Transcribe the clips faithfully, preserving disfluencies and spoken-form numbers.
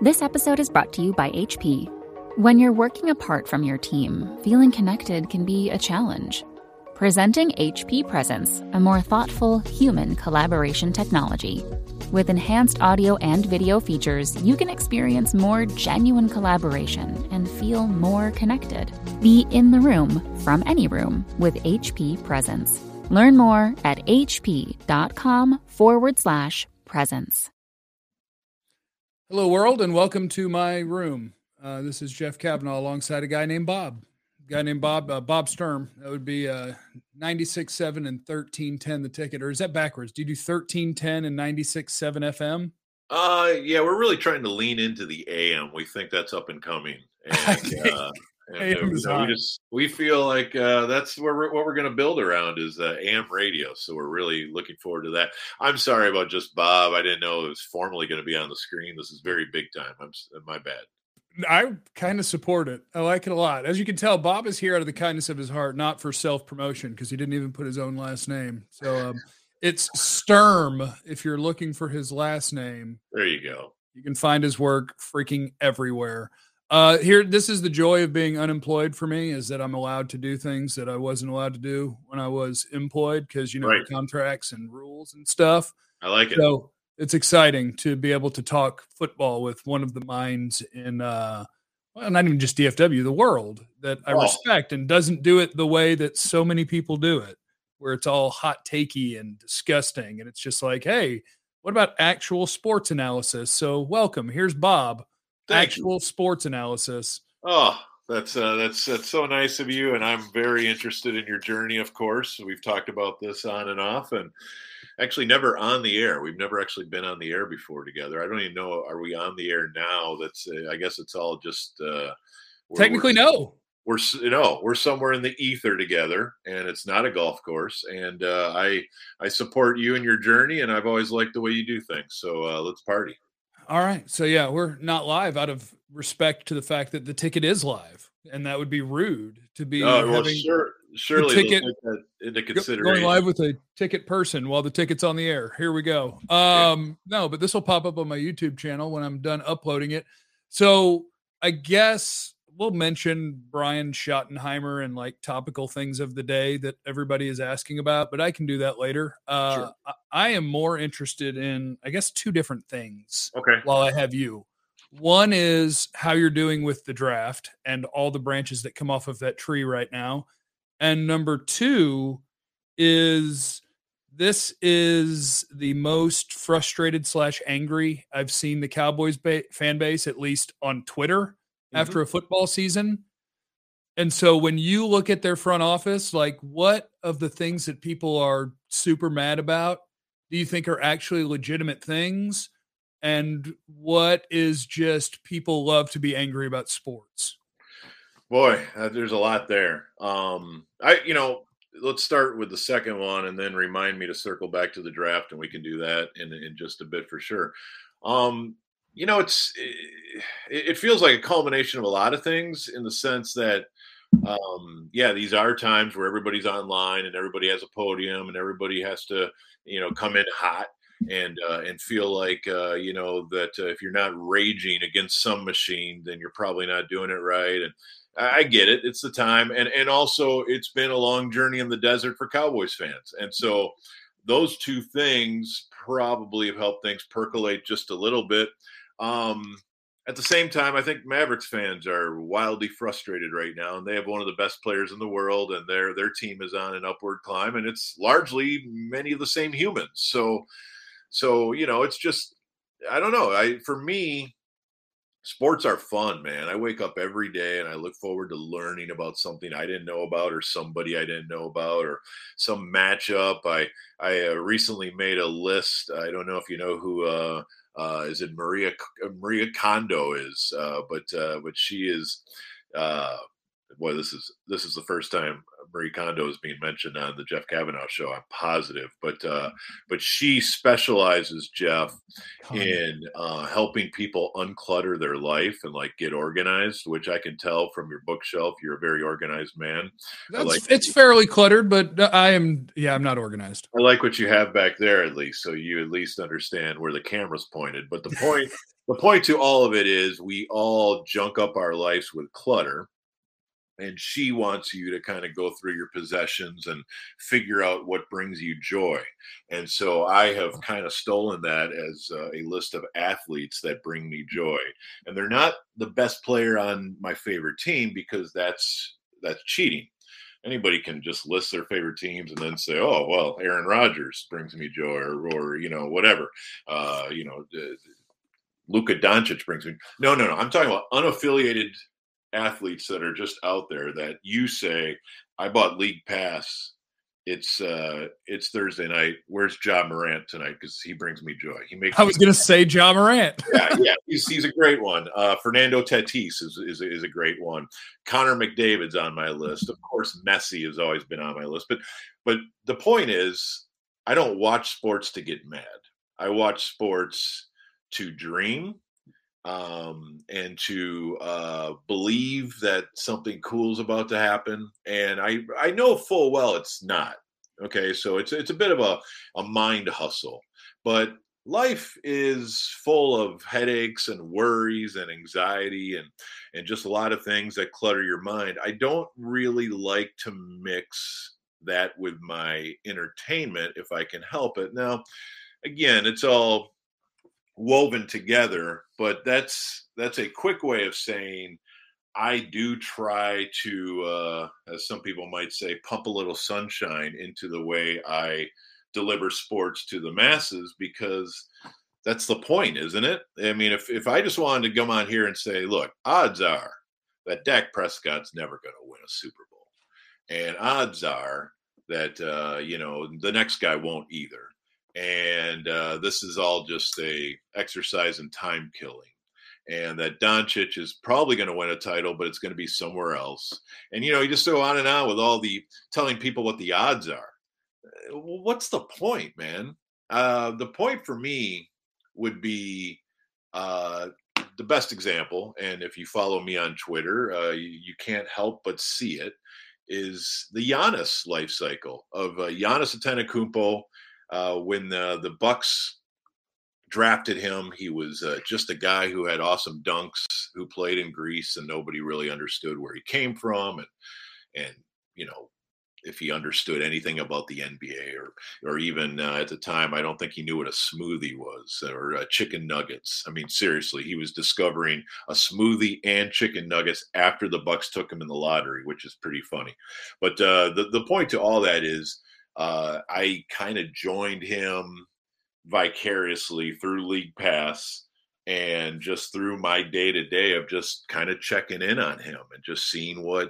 This episode is brought to you by H P. When you're working apart from your team, feeling connected can be a challenge. Presenting H P Presence, a more thoughtful, human collaboration technology. With enhanced audio and video features, you can experience more genuine collaboration and feel more connected. Be in the room, from any room, with H P Presence. Learn more at hp.com forward slash presence. Hello, world, and welcome to my room. Uh, this is Jeff Cavanaugh alongside a guy named Bob. A guy named Bob, uh, Bob Sturm. That would be uh, ninety-six point seven and thirteen ten the ticket. Or is that backwards? Do you do thirteen ten and ninety-six point seven F M? Uh, yeah, we're really trying to lean into the A M. We think that's up and coming. And, uh, and A M is we, just, we feel like uh, that's where we're, what we're going to build around is uh, A M radio. So we're really looking forward to that. I'm sorry about just Bob. I didn't know it was formally going to be on the screen. This is very big time. I'm my bad. I kind of support it. I like it a lot. As you can tell, Bob is here out of the kindness of his heart, not for self-promotion, because he didn't even put his own last name. So um, it's Sturm if you're looking for his last name. There you go. You can find his work freaking everywhere. Uh, here, this is the joy of being unemployed for me, is that I'm allowed to do things that I wasn't allowed to do when I was employed, because, you know, right. Contracts and rules and stuff. I like it. So, it's exciting to be able to talk football with one of the minds in, uh, well, not even just D F W, the world that I oh. respect and doesn't do it the way that so many people do it, where it's all hot takey and disgusting. And it's just like, hey, what about actual sports analysis? So welcome. Here's Bob. Thank actual you. Sports analysis. Oh, that's, uh, that's, that's so nice of you. And I'm very interested in your journey. Of course, we've talked about this on and off, and actually never on the air. We've never actually been on the air before together. I don't even know. Are we on the air now? That's, uh, I guess it's all just, uh, we're, technically, we're, no, we're, you know, we're somewhere in the ether together, and it's not a golf course. And, uh, I, I support you and your journey, and I've always liked the way you do things. So, uh, let's party. All right. So yeah, we're not live out of respect to the fact that the ticket is live, and that would be rude to be oh, well, having sure. Surely take that into consideration. Going live with a ticket person while the ticket's on the air. Here we go. Um, yeah. No, but this will pop up on my YouTube channel when I'm done uploading it. So I guess we'll mention Brian Schottenheimer and like topical things of the day that everybody is asking about, but I can do that later. Uh, sure. I, I am more interested in, I guess, two different things. Okay. While I have you. One is how you're doing with the draft and all the branches that come off of that tree right now. And number two is this is the most frustrated slash angry I've seen the Cowboys ba- fan base, at least on Twitter, mm-hmm. after a football season. And so when you look at their front office, like what of the things that people are super mad about do you think are actually legitimate things? And what is just people love to be angry about sports? Boy, uh, there's a lot there. Um, I, you know, let's start with the second one, and then remind me to circle back to the draft, and we can do that in, in just a bit for sure. Um, you know, it's it, it feels like a culmination of a lot of things, in the sense that, um, yeah, these are times where everybody's online and everybody has a podium and everybody has to, you know, come in hot. And uh, and feel like, uh, you know, that uh, if you're not raging against some machine, then you're probably not doing it right. And I, I get it. It's the time. And, and also, it's been a long journey in the desert for Cowboys fans. And so those two things probably have helped things percolate just a little bit. Um, at the same time, I think Mavericks fans are wildly frustrated right now. And they have one of the best players in the world. And their their team is on an upward climb. And it's largely many of the same humans. So... So, you know, it's just, I don't know. I, for me, sports are fun, man. I wake up every day and I look forward to learning about something I didn't know about, or somebody I didn't know about, or some matchup. I, I uh, recently made a list. I don't know if you know who uh, uh, is it Maria, Maria Kondo is, uh, but, uh, but she is, uh, boy, this is, this is the first time Marie Kondo is being mentioned on the Jeff Cavanaugh show, I'm positive. But uh, but she specializes, Jeff, in uh, helping people unclutter their life and, like, get organized, which I can tell from your bookshelf. You're a very organized man. That's, like, it's fairly cluttered, but I am, yeah, I'm not organized. I like what you have back there, at least, so you at least understand where the camera's pointed. But the point, the point to all of it is we all junk up our lives with clutter. And she wants you to kind of go through your possessions and figure out what brings you joy. And so I have kind of stolen that as uh, a list of athletes that bring me joy. And they're not the best player on my favorite team, because that's that's cheating. Anybody can just list their favorite teams and then say, oh, well, Aaron Rodgers brings me joy, or, or you know, whatever, uh, you know, uh, Luka Doncic brings me. No, no, no. I'm talking about unaffiliated athletes that are just out there that you say, I bought league pass. It's uh, it's Thursday night. Where's Ja Morant tonight? Because he brings me joy. He makes. I was going to say Ja Morant. yeah, yeah, he's, he's a great one. Uh, Fernando Tatis is, is is a great one. Connor McDavid's on my list. Of course, Messi has always been on my list. But but the point is, I don't watch sports to get mad. I watch sports to dream. Um, and to uh, believe that something cool is about to happen. And I, I know full well it's not. Okay, so it's it's a bit of a, a mind hustle. But life is full of headaches and worries and anxiety and, and just a lot of things that clutter your mind. I don't really like to mix that with my entertainment if I can help it. Now, again, it's all woven together, but that's that's a quick way of saying I do try to, uh, as some people might say, pump a little sunshine into the way I deliver sports to the masses, because that's the point, isn't it? I mean, if, if I just wanted to come on here and say, look, odds are that Dak Prescott's never going to win a Super Bowl, and odds are that, uh, you know, the next guy won't either. And uh, this is all just a exercise in time killing. And that Doncic is probably going to win a title, but it's going to be somewhere else. And, you know, you just go on and on with all the telling people what the odds are. What's the point, man? Uh, the point for me would be uh, the best example. And if you follow me on Twitter, uh, you, you can't help but see it, is the Giannis life cycle of uh, Giannis Antetokounmpo. Uh, when the, the Bucks drafted him, he was uh, just a guy who had awesome dunks, who played in Greece, and nobody really understood where he came from, and and you know if he understood anything about the N B A, or or even uh, at the time, I don't think he knew what a smoothie was, or uh, chicken nuggets. I mean, seriously, he was discovering a smoothie and chicken nuggets after the Bucks took him in the lottery, which is pretty funny. But uh, the the point to all that is, Uh, I kind of joined him vicariously through League Pass and just through my day-to-day of just kind of checking in on him and just seeing what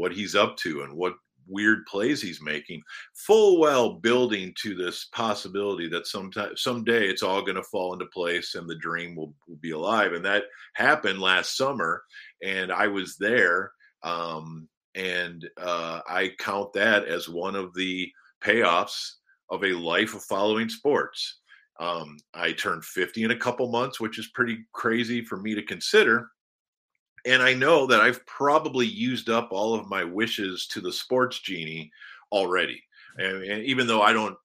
what he's up to and what weird plays he's making, full well building to this possibility that sometime, someday it's all going to fall into place and the dream will, will be alive. And that happened last summer, and I was there, um, and uh, I count that as one of the payoffs of a life of following sports. Um, I turned fifty in a couple months, which is pretty crazy for me to consider. And I know that I've probably used up all of my wishes to the sports genie already. And, and even though I don't,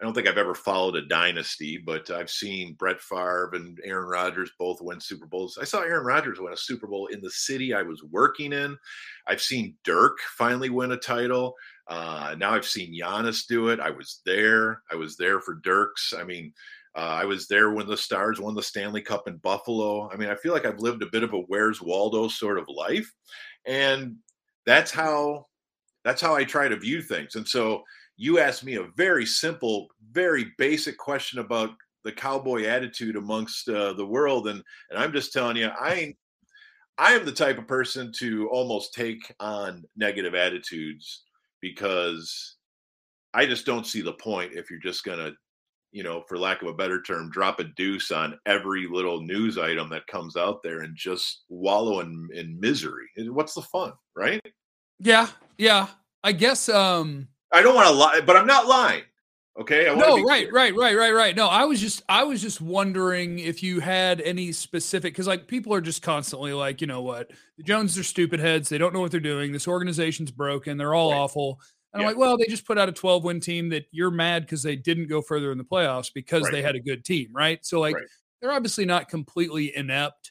I don't think I've ever followed a dynasty, but I've seen Brett Favre and Aaron Rodgers both win Super Bowls. I saw Aaron Rodgers win a Super Bowl in the city I was working in. I've seen Dirk finally win a title. Uh, now I've seen Giannis do it. I was there. I was there for Dirks. I mean, uh, I was there when the Stars won the Stanley Cup in Buffalo. I mean, I feel like I've lived a bit of a Where's Waldo sort of life. And that's how, that's how I try to view things. And so you asked me a very simple, very basic question about the cowboy attitude amongst uh, the world. And, and I'm just telling you, I ain't, I am the type of person to almost take on negative attitudes, because I just don't see the point if you're just going to, you know, for lack of a better term, drop a deuce on every little news item that comes out there and just wallow in, in misery. What's the fun, right? Yeah, yeah. I guess um, I don't want to lie, but I'm not lying. Okay. I no, right, clear. right, right, right, right. No, I was just, I was just wondering if you had any specific, because like people are just constantly like, you know what, the Joneses are stupid heads. They don't know what they're doing. This organization's broken. They're all right. awful. And yeah. I'm like, well, they just put out a twelve win team that you're mad because they didn't go further in the playoffs because right. they had a good team, right? So like, right. they're obviously not completely inept.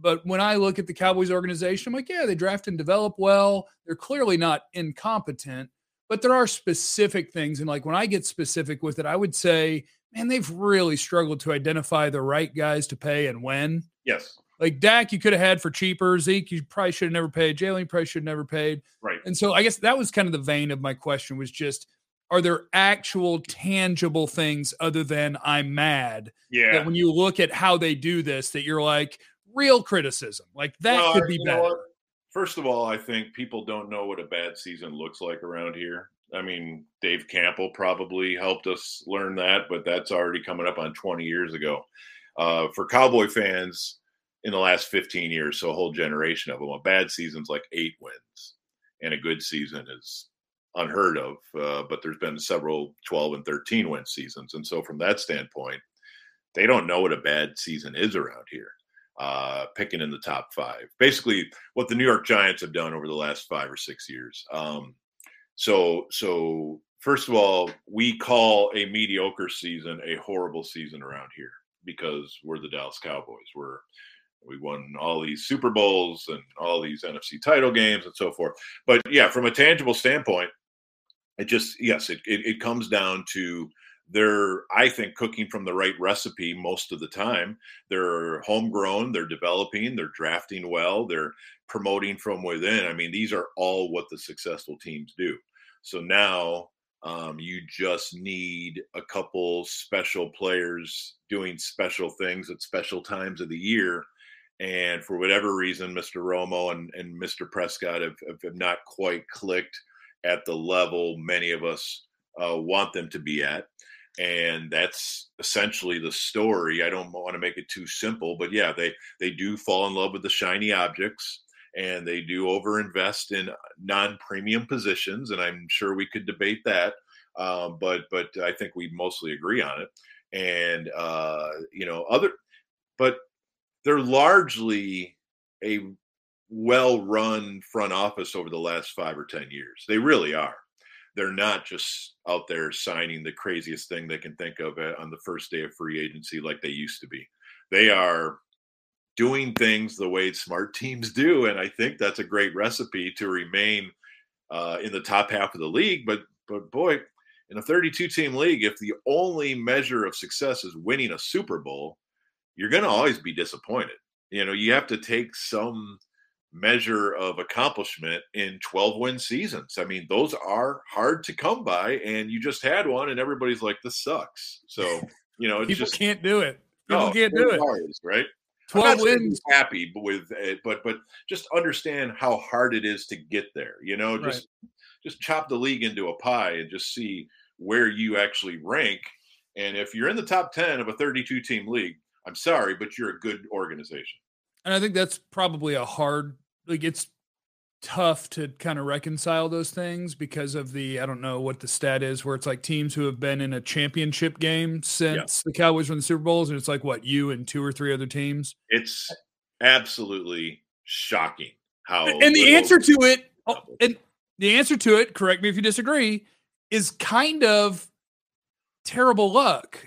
But when I look at the Cowboys organization, I'm like, yeah, they draft and develop well. They're clearly not incompetent. But there are specific things. And like when I get specific with it, I would say, man, they've really struggled to identify the right guys to pay and when. Yes. Like Dak, you could have had for cheaper. Zeke, you probably should have never paid. Jalen, you probably should have never paid. Right. And so I guess that was kind of the vein of my question was just, are there actual tangible things other than I'm mad? Yeah. That when you look at how they do this, that you're like real criticism. Like that well, could be better. First of all, I think people don't know what a bad season looks like around here. I mean, Dave Campbell probably helped us learn that, but that's already coming up on twenty years ago. Uh, for Cowboy fans in the last fifteen years, so a whole generation of them, a bad season's like eight wins, and a good season is unheard of. Uh, but there's been several twelve and thirteen win seasons. And so from that standpoint, they don't know what a bad season is around here. Uh, picking in the top five, basically what the New York Giants have done over the last five or six years. Um, so, so first of all, we call a mediocre season a horrible season around here because we're the Dallas Cowboys. We're we won all these Super Bowls and all these N F C title games and so forth. But yeah, from a tangible standpoint, it just yes, it it, it comes down to. They're, I think, cooking from the right recipe most of the time. They're homegrown, they're developing, they're drafting well, they're promoting from within. I mean, these are all what the successful teams do. So now um, you just need a couple special players doing special things at special times of the year. And for whatever reason, Mister Romo and, and Mister Prescott have, have not quite clicked at the level many of us uh, want them to be at. And that's essentially the story. I don't want to make it too simple, but yeah, they, they do fall in love with the shiny objects and they do overinvest in non-premium positions. And I'm sure we could debate that. Uh, but, but I think we mostly agree on it. And, uh, you know, other, but they're largely a well-run front office over the last five or ten years. They really are. They're not just out there signing the craziest thing they can think of on the first day of free agency like they used to be. They are doing things the way smart teams do, and I think that's a great recipe to remain uh, in the top half of the league. But, but boy, in a thirty-two team league, if the only measure of success is winning a Super Bowl, you're going to always be disappointed. You know, you have to take some measure of accomplishment in twelve win seasons. I mean, those are hard to come by, and you just had one, and everybody's like, "This sucks." So you know, it's people just, can't do it. People no, can't do it, hard, right? twelve wins, happy with it, but but just understand how hard it is to get there. You know, just right. just chop the league into a pie and just see where you actually rank. And if you're in the top ten of a thirty-two team league, I'm sorry, but you're a good organization. And I think that's probably a hard. Like it's tough to kind of reconcile those things because of the, I don't know what the stat is where it's like teams who have been in a championship game since yeah. the Cowboys won the Super Bowls. And it's like, what, you and two or three other teams? It's absolutely shocking how. And the answer to it, oh, and the answer to it, correct me if you disagree, is kind of terrible luck.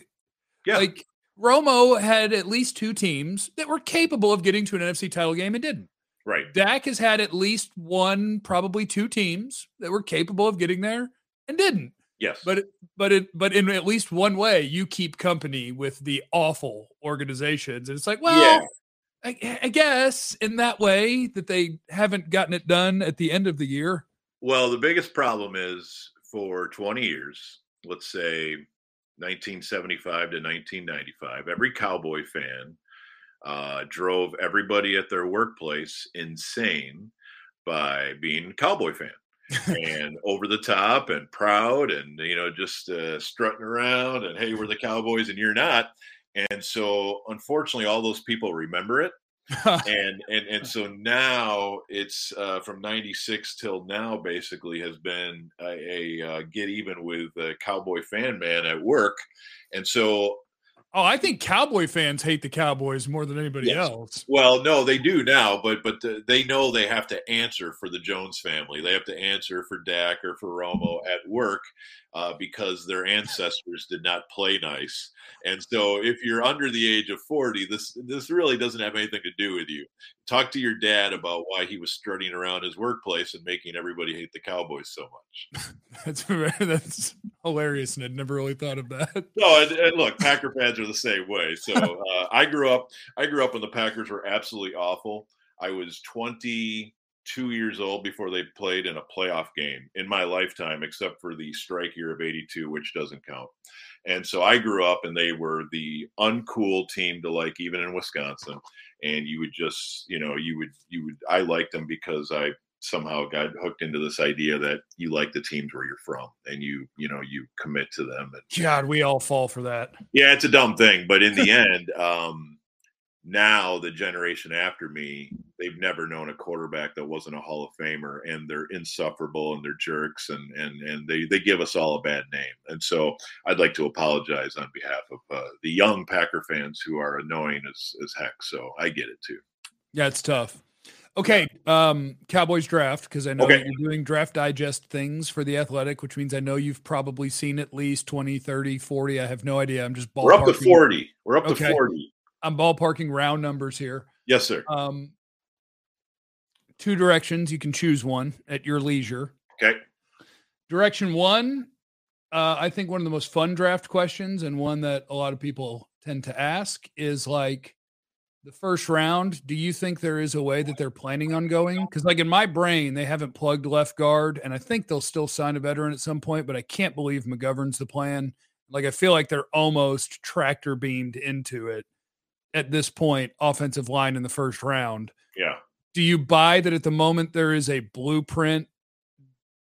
Yeah. Like Romo had at least two teams that were capable of getting to an N F C title game and didn't. Right. Dak has had at least one, probably two teams that were capable of getting there and didn't. Yes. But but it, but in at least one way, you keep company with the awful organizations. And it's like, well, yeah. I, I guess in that way that they haven't gotten it done at the end of the year. Well, the biggest problem is for twenty years, let's say nineteen seventy-five to nineteen ninety-five, every Cowboy fan Uh, drove everybody at their workplace insane by being a Cowboy fan and over the top and proud and, you know, just uh, strutting around and, hey, we're the Cowboys and you're not. And so, unfortunately, all those people remember it. and and and so now it's uh, from ninety-six till now basically has been a, a uh, get even with uh, Cowboy Fan Man at work, and so. Oh, I think Cowboy fans hate the Cowboys more than anybody yes. else. Well, no, they do now, but but they know they have to answer for the Jones family. They have to answer for Dak or for Romo at work uh, because their ancestors did not play nice. And so if you're under the age of forty, this this really doesn't have anything to do with you. Talk to your dad about why he was strutting around his workplace and making everybody hate the Cowboys so much. That's that's hilarious, and I'd never really thought of that. No, and, and look, Packer fans are the same way. So uh, I grew up. I grew up when the Packers were absolutely awful. I was twenty-two years old before they played in a playoff game in my lifetime, except for the strike year of eighty-two, which doesn't count. And so I grew up, and they were the uncool team to like, even in Wisconsin. And you would just, you know, you would, you would, I liked them because I somehow got hooked into this idea that you like the teams where you're from and you, you know, you commit to them. And, God, we all fall for that. Yeah, it's a dumb thing. But in the end, um, now the generation after me, they've never known a quarterback that wasn't a Hall of Famer, and they're insufferable and they're jerks, and and and they, they give us all a bad name. And so I'd like to apologize on behalf of uh, the young Packer fans who are annoying as, as heck. So I get it too. Yeah, it's tough. Okay, um, Cowboys draft, because I know okay. that you're doing draft digest things for The Athletic, which means I know you've probably seen at least twenty, thirty, forty. I have no idea. I'm just ballparking. We're up to forty. We're up okay. to forty. I'm ballparking round numbers here. Yes, sir. Um, two directions. You can choose one at your leisure. Okay. Direction one, uh, I think one of the most fun draft questions, and one that a lot of people tend to ask, is like the first round. Do you think there is a way that they're planning on going? Because like in my brain, they haven't plugged left guard, and I think they'll still sign a veteran at some point, but I can't believe McGovern's the plan. Like I feel like they're almost tractor beamed into it at this point, offensive line in the first round. Yeah. Do you buy that at the moment there is a blueprint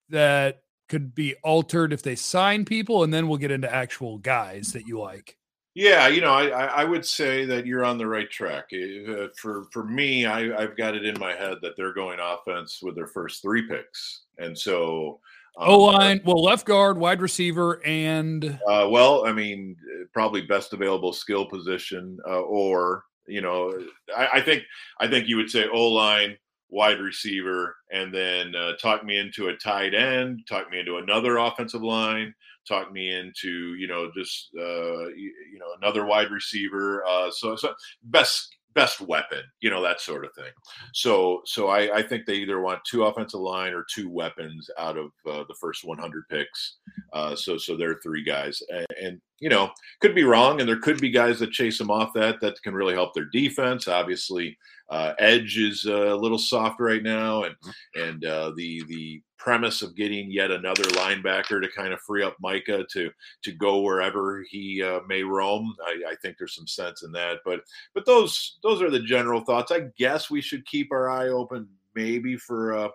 that could be altered if they sign people, and then we'll get into actual guys that you like? Yeah, you know, I, I would say that you're on the right track. Uh, for for me, I, I've got it in my head that they're going offense with their first three picks. And so – O-line, well, left guard, wide receiver, and... Uh, well, I mean, probably best available skill position, uh, or, you know, I, I think I think you would say O-line, wide receiver, and then uh, talk me into a tight end, talk me into another offensive line, talk me into, you know, just, uh, you, you know, another wide receiver. Uh, so, so best... best weapon, you know, that sort of thing. So so I, I think they either want two offensive line or two weapons out of uh, the first one hundred picks. Uh, so so there are three guys. And, and, you know, could be wrong, and there could be guys that chase them off that that can really help their defense. Obviously, uh, edge is a little soft right now, and and uh, the the premise of getting yet another linebacker to kind of free up Micah to to go wherever he uh, may roam. I, I think there's some sense in that, but but those those are the general thoughts. I guess we should keep our eye open maybe for a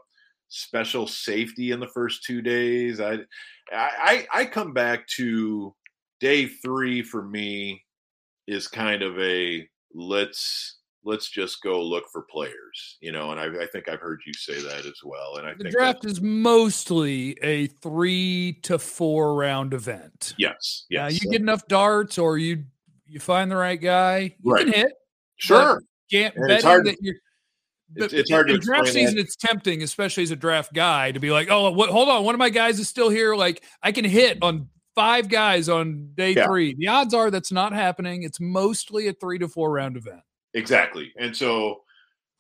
special safety in the first two days. I I, I come back to day three for me is kind of a let's. Let's just go look for players, you know, and I, I think I've heard you say that as well. And I the think the draft is mostly a three to four round event. Yes. Yes. Uh, you get enough darts or you, you find the right guy, you right. can hit. Sure. Can't bet it's hard that you're, it's, it's hard to draft season. That. It's tempting, especially as a draft guy, to be like, oh, what, hold on. One of my guys is still here. Like I can hit on five guys on day yeah. three. The odds are that's not happening. It's mostly a three to four round event. Exactly. And so,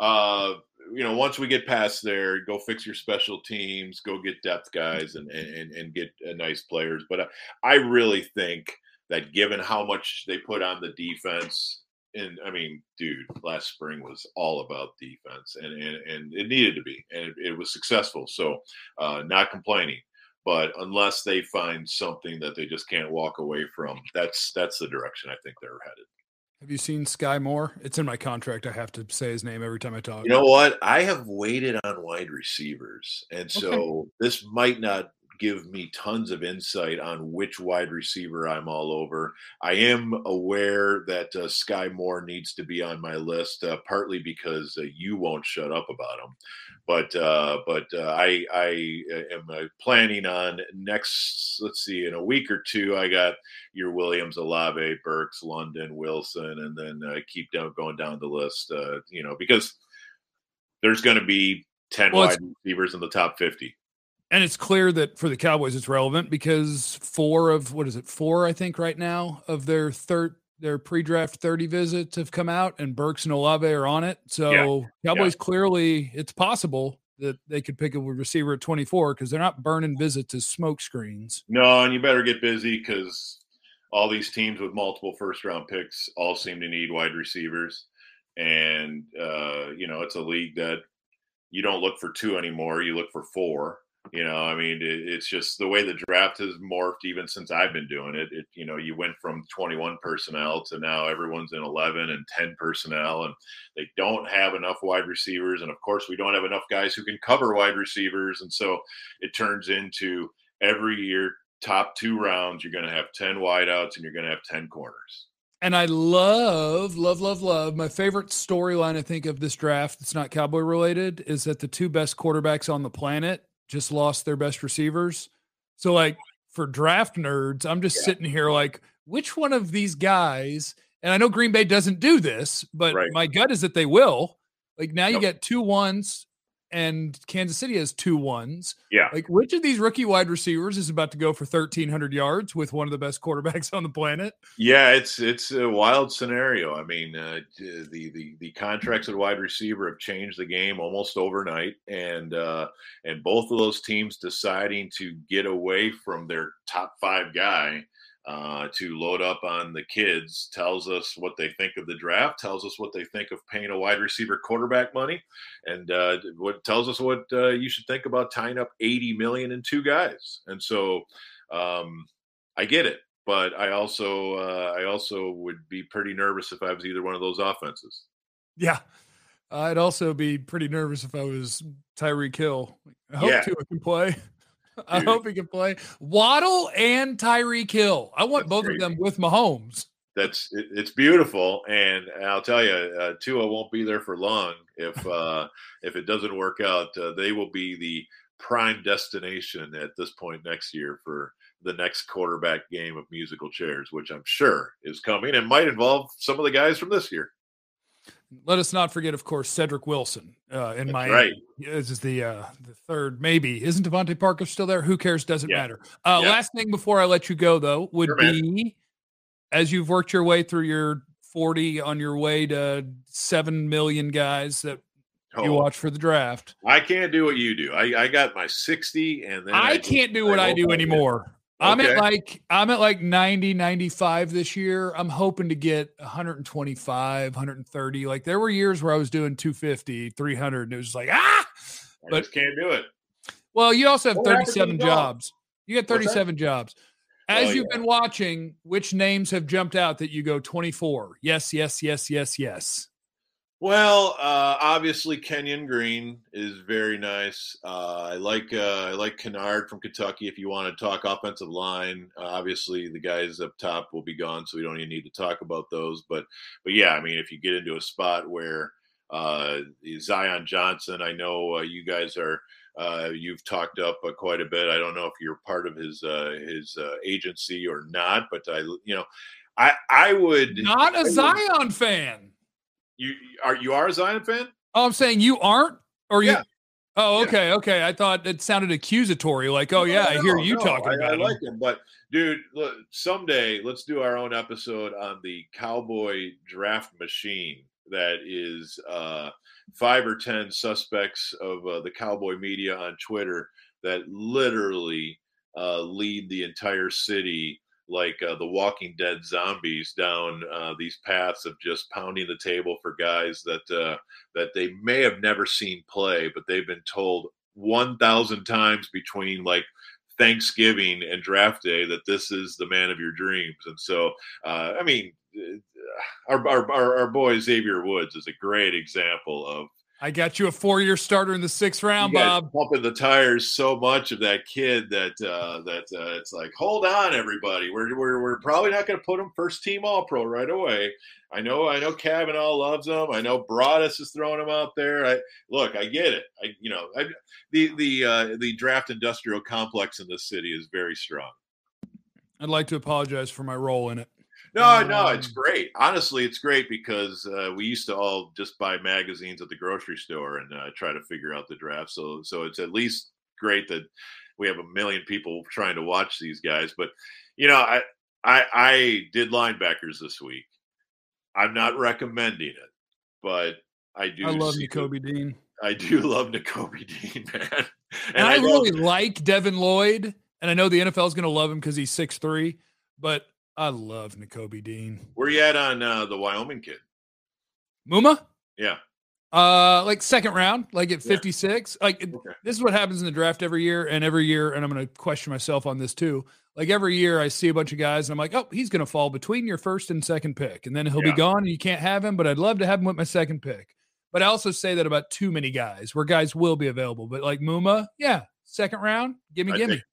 uh, you know, once we get past there, go fix your special teams, go get depth guys and, and, and get nice players. But I, I really think that given how much they put on the defense, and I mean, dude, last spring was all about defense and, and, and it needed to be, and it, it was successful. So uh, not complaining. But unless they find something that they just can't walk away from, that's that's the direction I think they're headed. Have you seen Sky Moore? It's in my contract. I have to say his name every time I talk. You know what? I have waited on wide receivers. And so okay. this might not give me tons of insight on which wide receiver I'm all over. I am aware that uh, Sky Moore needs to be on my list, uh, partly because uh, you won't shut up about him. But uh, but uh, I, I am uh, planning on next, let's see, in a week or two, I got your Williams, Alave, Burks, London, Wilson, and then uh, keep down, going down the list, uh, you know, because there's going to be ten well, wide receivers in the top fifty. And it's clear that for the Cowboys, it's relevant because four of, what is it, four, I think, right now of their third, their pre-draft thirty visits have come out, and Burks and Olave are on it. So yeah. Cowboys, yeah. Clearly, it's possible that they could pick a receiver at twenty-four because they're not burning visits as smoke screens. No, and you better get busy because all these teams with multiple first-round picks all seem to need wide receivers. And, uh, you know, it's a league that you don't look for two anymore. You look for four. You know, I mean, it, it's just the way the draft has morphed even since I've been doing it. It, you know, you went from twenty-one personnel to now everyone's in eleven and ten personnel, and they don't have enough wide receivers. And, of course, we don't have enough guys who can cover wide receivers. And so it turns into every year, top two rounds, you're going to have ten wideouts and you're going to have ten corners. And I love, love, love, love. My favorite storyline, I think, of this draft that's not Cowboy related is that the two best quarterbacks on the planet just lost their best receivers. So, like, for draft nerds, I'm just yeah. sitting here like, which one of these guys, and I know Green Bay doesn't do this, but right. my gut is that they will. Like, now you nope. get two ones, and Kansas City has two ones. Yeah. Like, which of these rookie wide receivers is about to go for thirteen hundred yards with one of the best quarterbacks on the planet? Yeah, it's it's a wild scenario. I mean, uh, the, the the contracts at wide receiver have changed the game almost overnight, and uh, and both of those teams deciding to get away from their top five guy uh, to load up on the kids tells us what they think of the draft, tells us what they think of paying a wide receiver quarterback money. And, uh, what tells us what, uh, you should think about tying up eighty million in two guys. And so, um, I get it, but I also, uh, I also would be pretty nervous if I was either one of those offenses. Yeah. I'd also be pretty nervous if I was Tyreek Hill. I hope yeah. Tua can play. Dude. I hope he can play. Waddle and Tyreek Hill. I want That's both crazy. Of them with Mahomes. That's it, it's beautiful, and I'll tell you, uh, Tua won't be there for long. If uh, if it doesn't work out, uh, they will be the prime destination at this point next year for the next quarterback game of musical chairs, which I'm sure is coming and might involve some of the guys from this year. Let us not forget, of course, Cedric Wilson uh, in That's Miami. Right. This is the uh, the third, maybe. Isn't Devontae Parker still there? Who cares? Doesn't yeah. matter. Uh, yeah. Last thing before I let you go, though, would sure, be, man. As you've worked your way through your forty on your way to seven million guys that oh. you watch for the draft. I can't do what you do. I, I got my sixty, and then I, I can't do what I, I do anymore. It. I'm okay. at like I'm at like ninety, ninety-five this year. I'm hoping to get one twenty-five, one thirty. Like, there were years where I was doing two fifty, three hundred, and it was just like, ah! I but, just can't do it. Well, you also have what thirty-seven jobs. Job? You got thirty-seven jobs. As oh, you've yeah. been watching, which names have jumped out that you go twenty-four? Yes, yes, yes, yes, yes. Well, uh, obviously Kenyon Green is very nice. Uh, I like uh, I like Kennard from Kentucky. If you want to talk offensive line, uh, obviously the guys up top will be gone, so we don't even need to talk about those. But but yeah, I mean, if you get into a spot where uh, Zion Johnson, I know uh, you guys are uh, you've talked up uh, quite a bit. I don't know if you're part of his uh, his uh, agency or not, but I you know I I would not a Zion fan. You are you are a Zion fan? Oh, I'm saying you aren't, or you? Yeah. Oh, okay, yeah. okay. I thought it sounded accusatory, like, oh yeah, no, I hear you no, talking I, about I him. I like him, but dude, look, someday let's do our own episode on the Cowboy draft machine that is uh, five or ten suspects of uh, the Cowboy media on Twitter that literally uh, lead the entire city. Like uh, the Walking Dead zombies down uh, these paths of just pounding the table for guys that uh, that they may have never seen play, but they've been told one thousand times between like Thanksgiving and draft day that this is the man of your dreams. And so, uh, I mean, our, our, our boy Xavier Woods is a great example of I got you a four-year starter in the sixth round, you guys Bob. Pumping the tires so much of that kid that uh, that uh, it's like, hold on, everybody. We're we're we're probably not going to put him first team All Pro right away. I know I know Cavanaugh loves him. I know Broadus is throwing him out there. I look, I get it. I you know I, the the uh, the draft industrial complex in this city is very strong. I'd like to apologize for my role in it. No, no, it's great. Honestly, it's great because uh, we used to all just buy magazines at the grocery store and uh, try to figure out the draft. So, so it's at least great that we have a million people trying to watch these guys. But, you know, I I, I did linebackers this week. I'm not recommending it, but I do. I love Nakobe Dean. I do love Nakobe Dean, man. And, and I, I really love- like Devin Lloyd, and I know the N F L is going to love him because he's six three, but I love Nakobe Dean. Where you at on uh, the Wyoming kid? Muma? Yeah. Uh, like second round, like at fifty-six. Yeah. Like okay. This is what happens in the draft every year and every year, and I'm going to question myself on this too. Like every year I see a bunch of guys and I'm like, oh, he's going to fall between your first and second pick, and then he'll yeah. be gone and you can't have him, but I'd love to have him with my second pick. But I also say that about too many guys where guys will be available. But like Muma, yeah, second round, gimme, gimme. Take,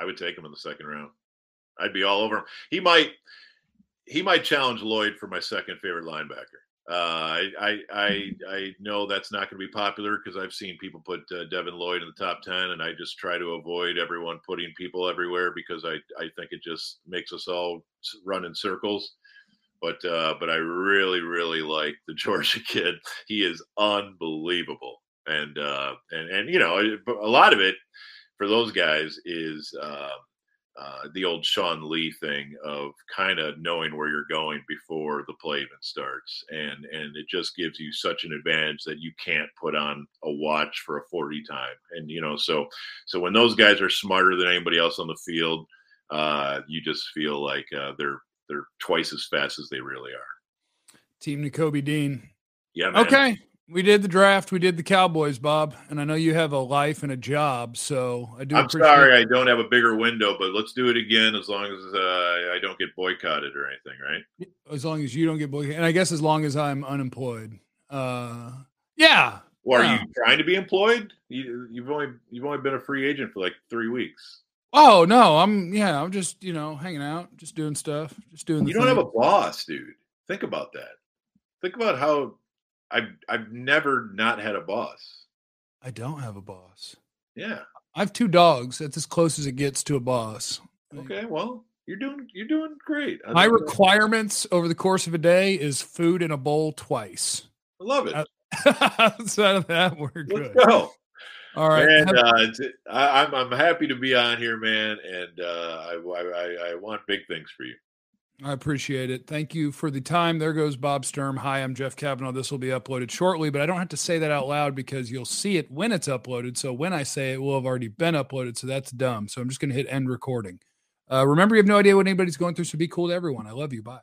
I would take him in the second round. I'd be all over him. He might, he might challenge Lloyd for my second favorite linebacker. Uh, I, I, I, I know that's not going to be popular because I've seen people put uh, Devin Lloyd in the top ten, and I just try to avoid everyone putting people everywhere because I, I think it just makes us all run in circles. But, uh, but I really, really like the Georgia kid. He is unbelievable, and uh, and and you know, a lot of it for those guys is. Uh, Uh, the old Sean Lee thing of kind of knowing where you're going before the play even starts. And and it just gives you such an advantage that you can't put on a watch for a forty time. And, you know, so so when those guys are smarter than anybody else on the field, uh, you just feel like uh, they're they're twice as fast as they really are. Team Nakobe Dean. Yeah, man. Okay. We did the draft. We did the Cowboys, Bob. And I know you have a life and a job, so I do I'm appreciate sorry it. I don't have a bigger window, but let's do it again as long as uh, I don't get boycotted or anything, right? As long as you don't get boycotted. And I guess as long as I'm unemployed. Uh, yeah. Well, are yeah. you trying to be employed? You, you've only you've only been a free agent for like three weeks. Oh, no. I'm, yeah, I'm just, you know, hanging out, just doing stuff, just doing the You don't thing. Have a boss, dude. Think about that. Think about how... I've I've never not had a boss. I don't have a boss. Yeah, I have two dogs. That's as close as it gets to a boss. Okay, well, you're doing you're doing great. My requirements over the course of a day is food in a bowl twice. I love it. Uh, outside of that, we're good. Let's go. All right, and uh, I, I'm I'm happy to be on here, man, and uh, I, I I want big things for you. I appreciate it. Thank you for the time. There goes Bob Sturm. Hi, I'm Jeff Cavanaugh. This will be uploaded shortly, but I don't have to say that out loud because you'll see it when it's uploaded. So when I say it, will have already been uploaded. So that's dumb. So I'm just going to hit end recording. Uh, remember, you have no idea what anybody's going through. So be cool to everyone. I love you. Bye.